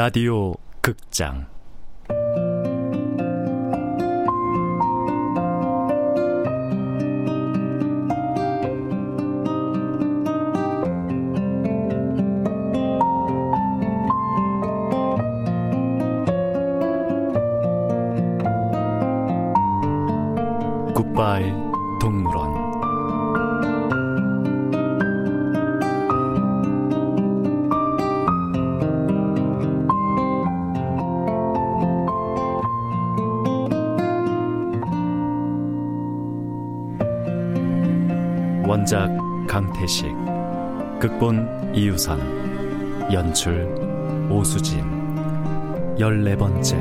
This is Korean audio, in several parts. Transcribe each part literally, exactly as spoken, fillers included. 라디오 극장 굿바이 동물원 원작 강태식, 극본 이유선, 연출 오수진, 열네 번째.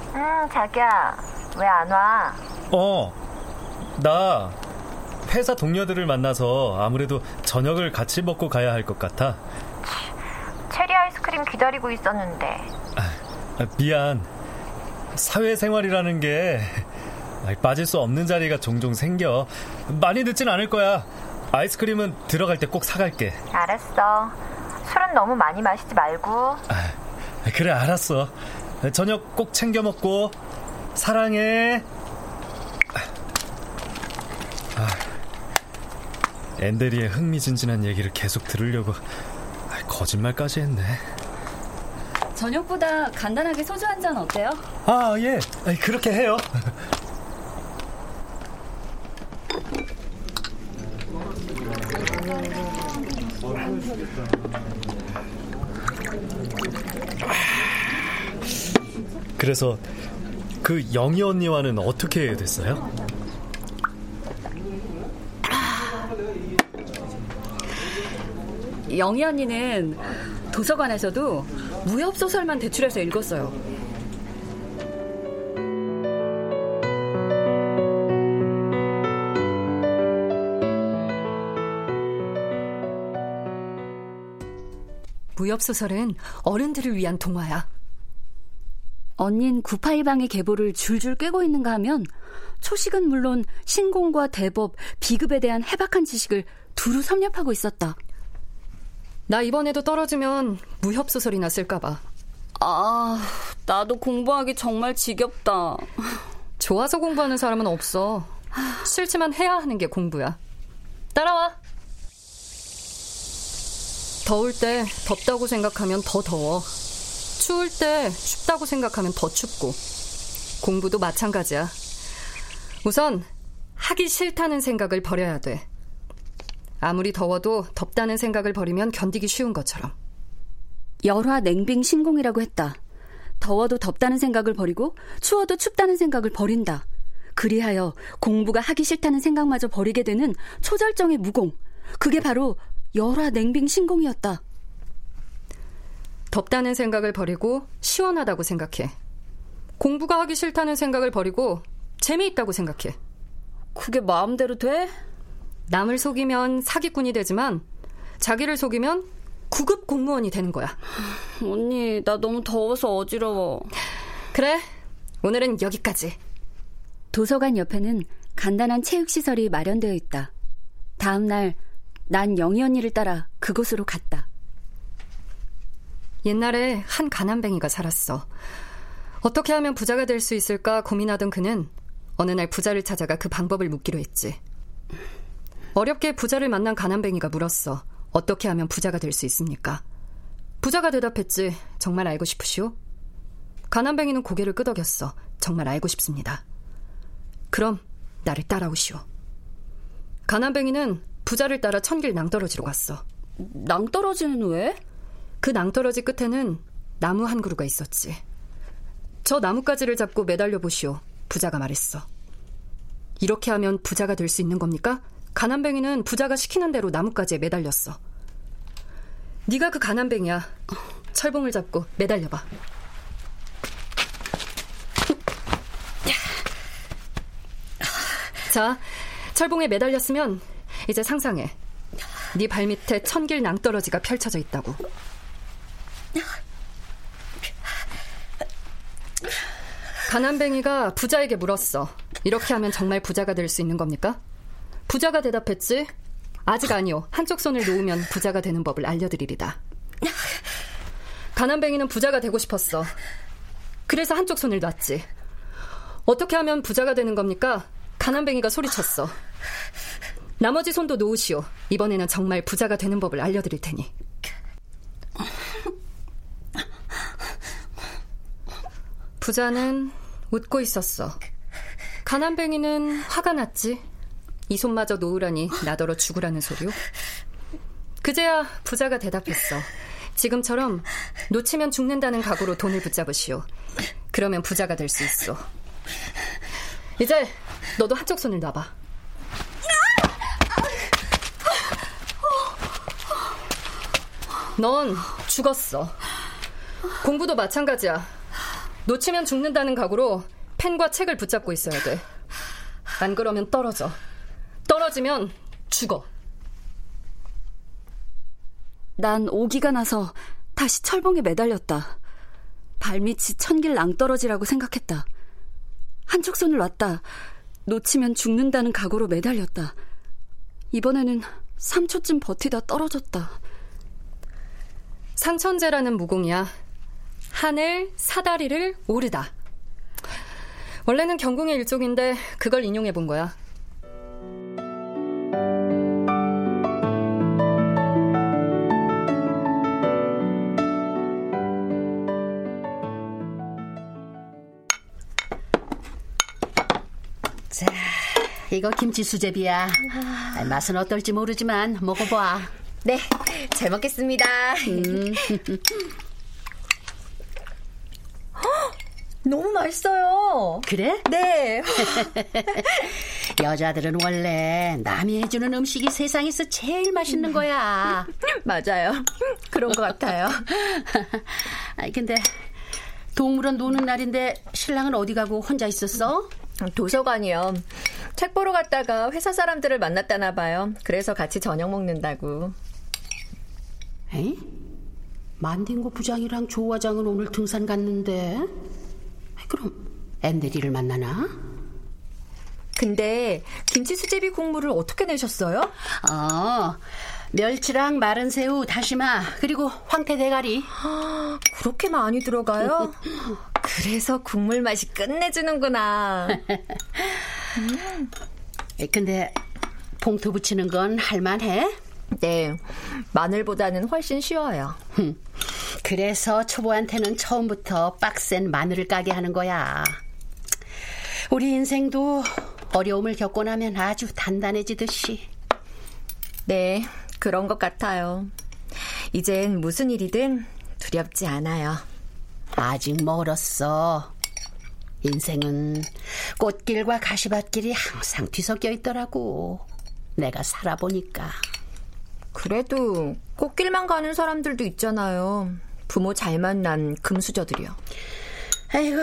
음, 자기야, 왜 안 와? 어. 나 회사 동료들을 만나서 아무래도 저녁을 같이 먹고 가야 할 것 같아. 체리 아이스크림 기다리고 있었는데. 아, 미안. 사회생활이라는 게 빠질 수 없는 자리가 종종 생겨. 많이 늦진 않을 거야. 아이스크림은 들어갈 때 꼭 사갈게. 알았어. 술은 너무 많이 마시지 말고. 아, 그래 알았어. 저녁 꼭 챙겨 먹고. 사랑해. 앤데리의 흥미진진한 얘기를 계속 들으려고 거짓말까지 했네. 저녁보다 간단하게 소주 한 잔 어때요? 아, 예. 그렇게 해요. 그래서 그 영희 언니와는 어떻게 됐어요? 영희 언니는 도서관에서도 무협소설만 대출해서 읽었어요. 무협소설은 어른들을 위한 동화야. 언닌 구팔방의 계보를 줄줄 꿰고 있는가 하면 초식은 물론 신공과 대법, 비급에 대한 해박한 지식을 두루 섭렵하고 있었다. 나 이번에도 떨어지면 무협소설이 났을까봐. 아, 나도 공부하기 정말 지겹다. 좋아서 공부하는 사람은 없어. 싫지만 해야 하는 게 공부야. 따라와. 더울 때 덥다고 생각하면 더 더워. 추울 때 춥다고 생각하면 더 춥고. 공부도 마찬가지야. 우선 하기 싫다는 생각을 버려야 돼. 아무리 더워도 덥다는 생각을 버리면 견디기 쉬운 것처럼. 열화 냉빙 신공이라고 했다. 더워도 덥다는 생각을 버리고 추워도 춥다는 생각을 버린다. 그리하여 공부가 하기 싫다는 생각마저 버리게 되는 초절정의 무공. 그게 바로 열화 냉빙 신공이었다. 덥다는 생각을 버리고 시원하다고 생각해. 공부가 하기 싫다는 생각을 버리고 재미있다고 생각해. 그게 마음대로 돼? 남을 속이면 사기꾼이 되지만 자기를 속이면 구급 공무원이 되는 거야. 언니, 나 너무 더워서 어지러워. 그래, 오늘은 여기까지. 도서관 옆에는 간단한 체육시설이 마련되어 있다. 다음 날 난 영희 언니를 따라 그곳으로 갔다. 옛날에 한 가난뱅이가 살았어. 어떻게 하면 부자가 될 수 있을까 고민하던 그는 어느 날 부자를 찾아가 그 방법을 묻기로 했지. 어렵게 부자를 만난 가난뱅이가 물었어. 어떻게 하면 부자가 될 수 있습니까? 부자가 대답했지. 정말 알고 싶으시오? 가난뱅이는 고개를 끄덕였어. 정말 알고 싶습니다. 그럼 나를 따라오시오. 가난뱅이는 부자를 따라 천길 낭떠러지로 갔어. 낭떠러지는 왜? 그 낭떠러지 끝에는 나무 한 그루가 있었지. 저 나뭇가지를 잡고 매달려 보시오. 부자가 말했어. 이렇게 하면 부자가 될 수 있는 겁니까? 가난뱅이는 부자가 시키는 대로 나뭇가지에 매달렸어. 네가 그 가난뱅이야. 철봉을 잡고 매달려봐. 자, 철봉에 매달렸으면 이제 상상해. 네 발밑에 천길 낭떠러지가 펼쳐져 있다고. 가난뱅이가 부자에게 물었어. 이렇게 하면 정말 부자가 될 수 있는 겁니까? 부자가 대답했지. 아직 아니요. 한쪽 손을 놓으면 부자가 되는 법을 알려드리리다. 가난뱅이는 부자가 되고 싶었어. 그래서 한쪽 손을 놨지. 어떻게 하면 부자가 되는 겁니까? 가난뱅이가 소리쳤어. 나머지 손도 놓으시오. 이번에는 정말 부자가 되는 법을 알려드릴 테니. 부자는 웃고 있었어. 가난뱅이는 화가 났지. 이 손마저 놓으라니 나더러 죽으라는 소리요. 그제야 부자가 대답했어. 지금처럼 놓치면 죽는다는 각오로 돈을 붙잡으시오. 그러면 부자가 될 수 있어. 이제 너도 한쪽 손을 놔봐. 넌 죽었어. 공부도 마찬가지야. 놓치면 죽는다는 각오로 펜과 책을 붙잡고 있어야 돼. 안 그러면 떨어져. 떨어지면 죽어. 난 오기가 나서 다시 철봉에 매달렸다. 발밑이 천길 낭떠러지라고 생각했다. 한쪽 손을 놨다. 놓치면 죽는다는 각오로 매달렸다. 이번에는 삼 초쯤 버티다 떨어졌다. 상천제라는 무공이야. 하늘 사다리를 오르다. 원래는 경공의 일종인데 그걸 인용해 본 거야. 자, 이거 김치 수제비야. 아, 맛은 어떨지 모르지만 먹어봐. 네, 잘 먹겠습니다. 음. 너무 맛있어요. 그래? 네. 여자들은 원래 남이 해주는 음식이 세상에서 제일 맛있는 거야. 맞아요. 그런 것 같아요. 아니, 근데 동물원 노는 날인데 신랑은 어디 가고 혼자 있었어? 도서관이요. 책 보러 갔다가 회사 사람들을 만났다나 봐요. 그래서 같이 저녁 먹는다고. 에이? 만딩고 부장이랑 조 과장은 오늘 등산 갔는데 그럼 엠데리를 만나나? 근데 김치 수제비 국물을 어떻게 내셨어요? 어, 멸치랑 마른 새우, 다시마, 그리고 황태 대가리. 그렇게 많이 들어가요? 그래서 국물 맛이 끝내주는구나. 음. 근데 봉투 붙이는 건 할만해? 네, 마늘보다는 훨씬 쉬워요. 흠. 그래서 초보한테는 처음부터 빡센 마늘을 까게 하는 거야. 우리 인생도 어려움을 겪고 나면 아주 단단해지듯이. 네, 그런 것 같아요. 이젠 무슨 일이든 두렵지 않아요. 아직 멀었어. 인생은 꽃길과 가시밭길이 항상 뒤섞여 있더라고. 내가 살아보니까. 그래도 꽃길만 가는 사람들도 있잖아요. 부모 잘 만난 금수저들이요. 아이고,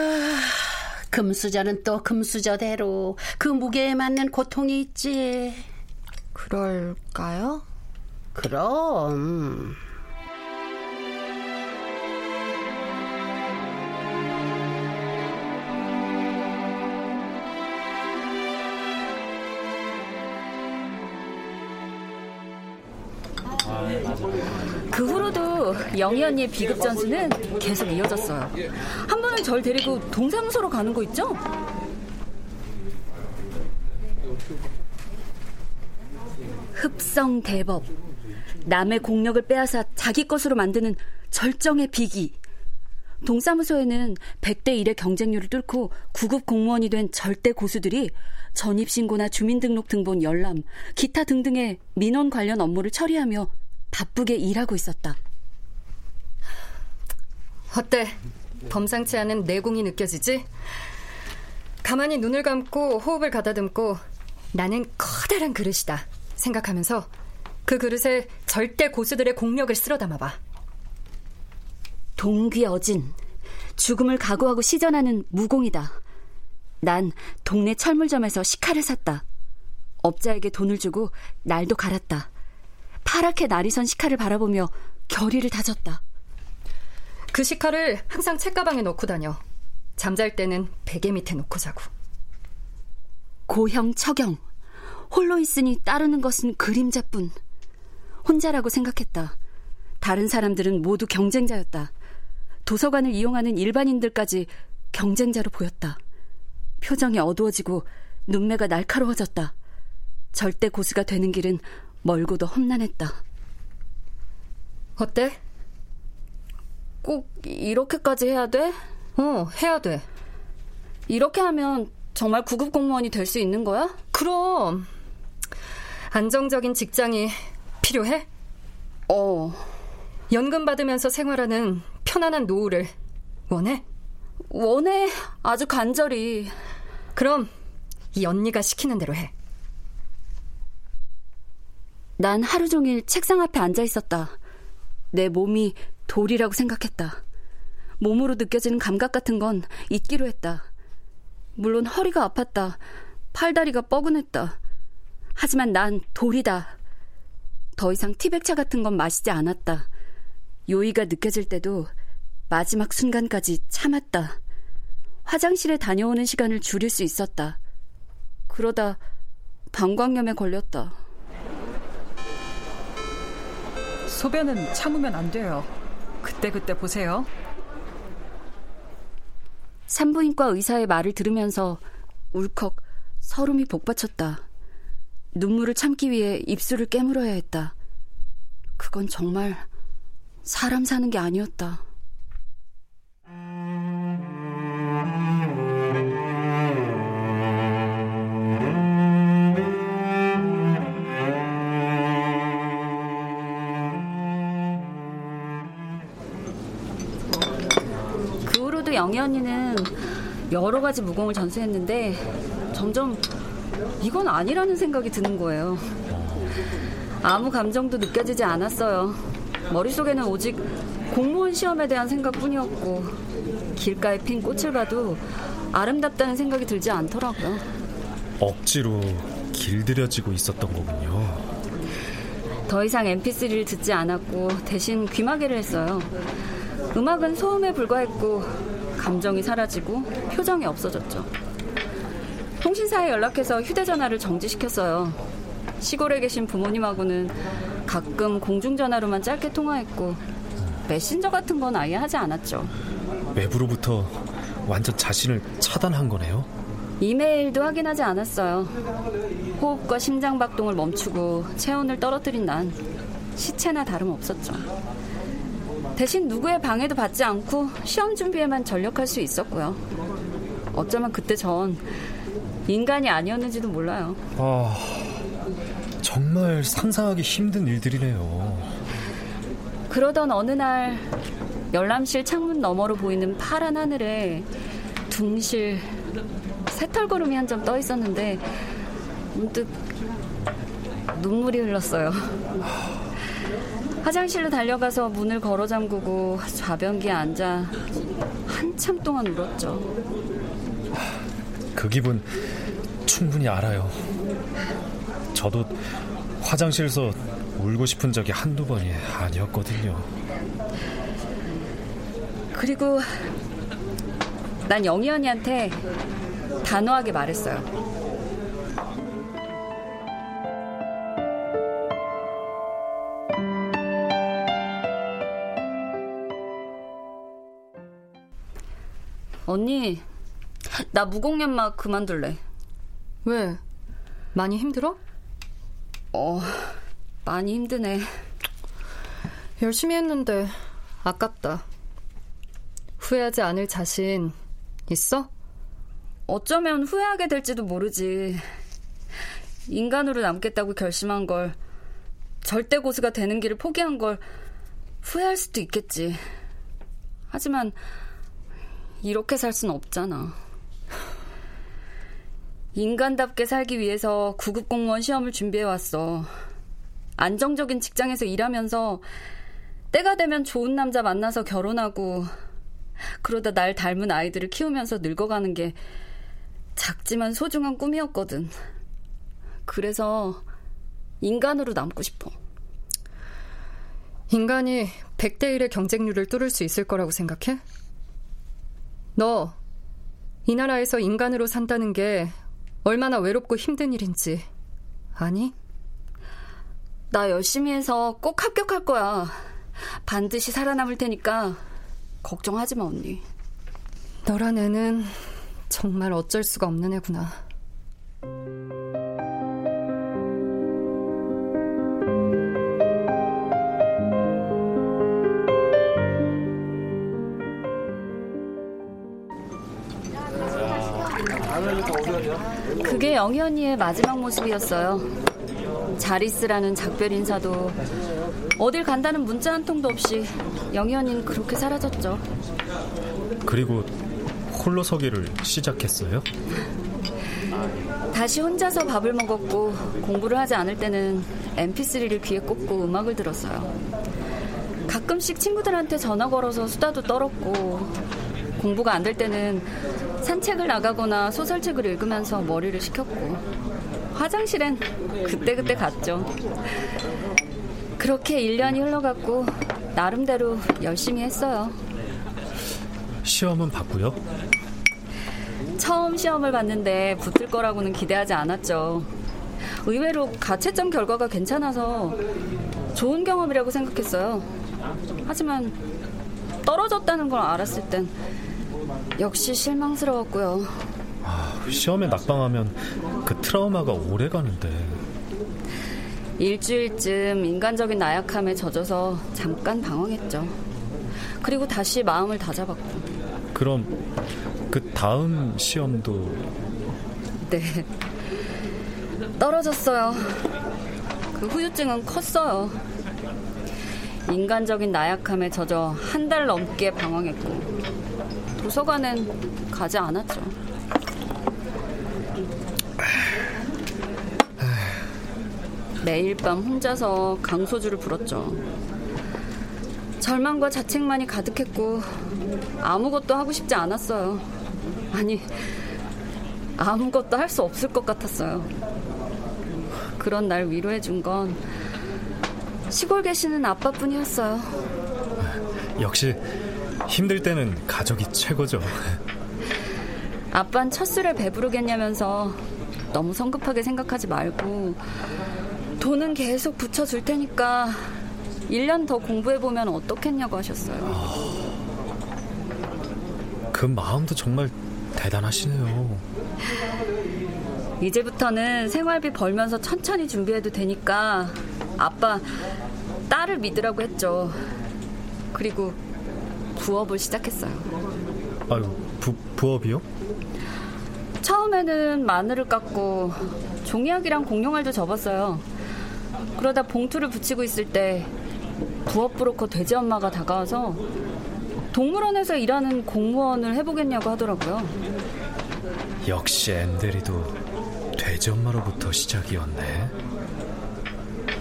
금수저는 또 금수저대로 그 무게에 맞는 고통이 있지. 그럴까요? 그럼. 그 후로도 영희 언니의 비급 전수는 계속 이어졌어요. 한 번은 절 데리고 동사무소로 가는 거 있죠? 흡성대법. 남의 공력을 빼앗아 자기 것으로 만드는 절정의 비기. 동사무소에는 백 대 일의 경쟁률을 뚫고 구급 공무원이 된 절대 고수들이 전입신고나 주민등록 등본 열람, 기타 등등의 민원 관련 업무를 처리하며 바쁘게 일하고 있었다. 어때? 범상치 않은 내공이 느껴지지? 가만히 눈을 감고 호흡을 가다듬고 나는 커다란 그릇이다 생각하면서 그 그릇에 절대 고수들의 공력을 쓸어 담아봐. 동귀 어진, 죽음을 각오하고 시전하는 무공이다. 난 동네 철물점에서 식칼을 샀다. 업자에게 돈을 주고 날도 갈았다. 파랗게 날이 선 시카를 바라보며 결의를 다졌다. 그 시카를 항상 책가방에 넣고 다녀. 잠잘 때는 베개 밑에 놓고 자고. 고형척영. 홀로 있으니 따르는 것은 그림자뿐. 혼자라고 생각했다. 다른 사람들은 모두 경쟁자였다. 도서관을 이용하는 일반인들까지 경쟁자로 보였다. 표정이 어두워지고 눈매가 날카로워졌다. 절대 고수가 되는 길은 멀고도 험난했다. 어때? 꼭 이렇게까지 해야 돼? 어, 해야 돼. 이렇게 하면 정말 구급 공무원이 될 수 있는 거야? 그럼. 안정적인 직장이 필요해? 어. 연금 받으면서 생활하는 편안한 노후를 원해? 원해. 아주 간절히. 그럼 이 언니가 시키는 대로 해. 난 하루 종일 책상 앞에 앉아 있었다. 내 몸이 돌이라고 생각했다. 몸으로 느껴지는 감각 같은 건 잊기로 했다. 물론 허리가 아팠다. 팔다리가 뻐근했다. 하지만 난 돌이다. 더 이상 티백차 같은 건 마시지 않았다. 요의가 느껴질 때도 마지막 순간까지 참았다. 화장실에 다녀오는 시간을 줄일 수 있었다. 그러다 방광염에 걸렸다. 소변은 참으면 안 돼요. 그때그때 보세요. 산부인과 의사의 말을 들으면서 울컥 서름이 복받쳤다. 눈물을 참기 위해 입술을 깨물어야 했다. 그건 정말 사람 사는 게 아니었다. 그 후로도 영애 언니는 여러 가지 무공을 전수했는데 점점 이건 아니라는 생각이 드는 거예요. 아무 감정도 느껴지지 않았어요. 머릿속에는 오직 공무원 시험에 대한 생각뿐이었고 길가에 핀 꽃을 봐도 아름답다는 생각이 들지 않더라고요. 억지로 길들여지고 있었던 거군요. 더 이상 엠피쓰리를 듣지 않았고 대신 귀마개를 했어요. 음악은 소음에 불과했고 감정이 사라지고 표정이 없어졌죠. 통신사에 연락해서 휴대전화를 정지시켰어요. 시골에 계신 부모님하고는 가끔 공중전화로만 짧게 통화했고 메신저 같은 건 아예 하지 않았죠. 외부로부터 완전 자신을 차단한 거네요? 이메일도 확인하지 않았어요. 호흡과 심장박동을 멈추고 체온을 떨어뜨린 난 시체나 다름없었죠. 대신 누구의 방해도 받지 않고 시험 준비에만 전력할 수 있었고요. 어쩌면 그때 전 인간이 아니었는지도 몰라요. 아, 정말 상상하기 힘든 일들이네요. 그러던 어느 날 열람실 창문 너머로 보이는 파란 하늘에 둥실 새털구름이 한 점 떠 있었는데 문득 눈물이 흘렀어요. 화장실로 달려가서 문을 걸어 잠그고 좌변기에 앉아 한참 동안 울었죠. 그 기분 충분히 알아요. 저도 화장실에서 울고 싶은 적이 한두 번이 아니었거든요. 그리고 난 영희 언니한테 단호하게 말했어요. 언니, 나 무공연마 그만둘래. 왜? 많이 힘들어? 어, 많이 힘드네. 열심히 했는데 아깝다. 후회하지 않을 자신 있어? 어쩌면 후회하게 될지도 모르지. 인간으로 남겠다고 결심한 걸, 절대 고수가 되는 길을 포기한 걸 후회할 수도 있겠지. 하지만 이렇게 살 순 없잖아. 인간답게 살기 위해서 구급공무원 시험을 준비해왔어. 안정적인 직장에서 일하면서 때가 되면 좋은 남자 만나서 결혼하고 그러다 날 닮은 아이들을 키우면서 늙어가는 게 작지만 소중한 꿈이었거든. 그래서 인간으로 남고 싶어. 인간이 백 대 일의 경쟁률을 뚫을 수 있을 거라고 생각해? 너, 이 나라에서 인간으로 산다는 게 얼마나 외롭고 힘든 일인지 아니? 나 열심히 해서 꼭 합격할 거야. 반드시 살아남을 테니까 걱정하지 마, 언니. 너란 애는 정말 어쩔 수가 없는 애구나. 그게 영희 언니의 마지막 모습이었어요. 잘 있으라는 작별 인사도, 어딜 간다는 문자 한 통도 없이 영희 언니는 그렇게 사라졌죠. 그리고 홀로서기를 시작했어요? 다시 혼자서 밥을 먹었고, 공부를 하지 않을 때는 엠피쓰리를 귀에 꽂고 음악을 들었어요. 가끔씩 친구들한테 전화 걸어서 수다도 떨었고, 공부가 안 될 때는 산책을 나가거나 소설책을 읽으면서 머리를 식혔고, 화장실엔 그때그때 갔죠. 그렇게 일 년이 흘러갔고 나름대로 열심히 했어요. 시험은 봤고요? 처음 시험을 봤는데 붙을 거라고는 기대하지 않았죠. 의외로 가채점 결과가 괜찮아서 좋은 경험이라고 생각했어요. 하지만 떨어졌다는 걸 알았을 땐 역시 실망스러웠고요. 아, 시험에 낙방하면 그 트라우마가 오래 가는데. 일주일쯤 인간적인 나약함에 젖어서 잠깐 방황했죠. 그리고 다시 마음을 다잡았고. 그럼 그 다음 시험도? 네, 떨어졌어요. 그 후유증은 컸어요. 인간적인 나약함에 젖어 한 달 넘게 방황했고, 도서관엔 가지 않았죠. 매일 밤 혼자서 강소주를 불었죠. 절망과 자책만이 가득했고 아무것도 하고 싶지 않았어요. 아니, 아무것도 할 수 없을 것 같았어요. 그런 날 위로해준 건 시골 계시는 아빠뿐이었어요. 역시 힘들 때는 가족이 최고죠. 아빠는 첫 술에 배부르겠냐면서 너무 성급하게 생각하지 말고, 돈은 계속 붙여줄 테니까 일 년 더 공부해보면 어떻겠냐고 하셨어요. 어, 그 마음도 정말 대단하시네요. 이제부터는 생활비 벌면서 천천히 준비해도 되니까 아빠 딸을 믿으라고 했죠. 그리고 부업을 시작했어요. 아유, 부, 부업이요? 처음에는 마늘을 깎고 종이학이랑 공룡알도 접었어요. 그러다 봉투를 붙이고 있을 때 부업 브로커 돼지 엄마가 다가와서 동물원에서 일하는 공무원을 해보겠냐고 하더라고요. 역시 엠데리도 돼지 엄마로부터 시작이었네.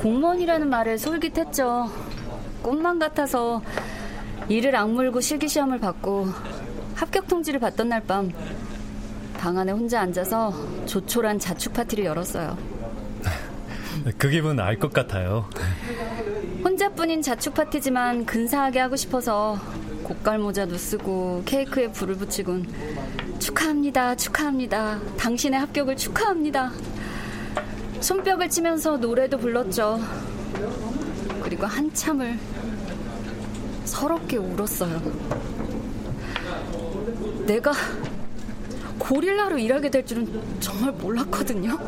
공무원이라는 말에 솔깃했죠. 꿈만 같아서 이를 악물고 실기시험을 받고 합격 통지를 받던 날 밤 방 안에 혼자 앉아서 조촐한 자축 파티를 열었어요. 그 기분 알 것 같아요. 혼자뿐인 자축 파티지만 근사하게 하고 싶어서 고깔 모자도 쓰고 케이크에 불을 붙이곤 축하합니다, 축하합니다, 당신의 합격을 축하합니다, 손뼉을 치면서 노래도 불렀죠. 그리고 한참을 서럽게 울었어요. 내가 고릴라로 일하게 될 줄은 정말 몰랐거든요.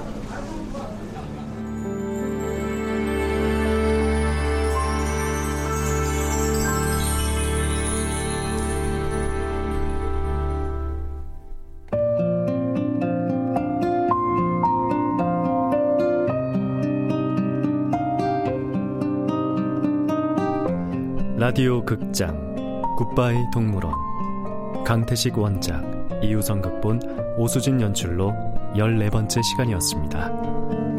라디오 극장 굿바이 동물원, 강태식 원작, 이유선 극본, 오수진 연출로 열네 번째 시간이었습니다.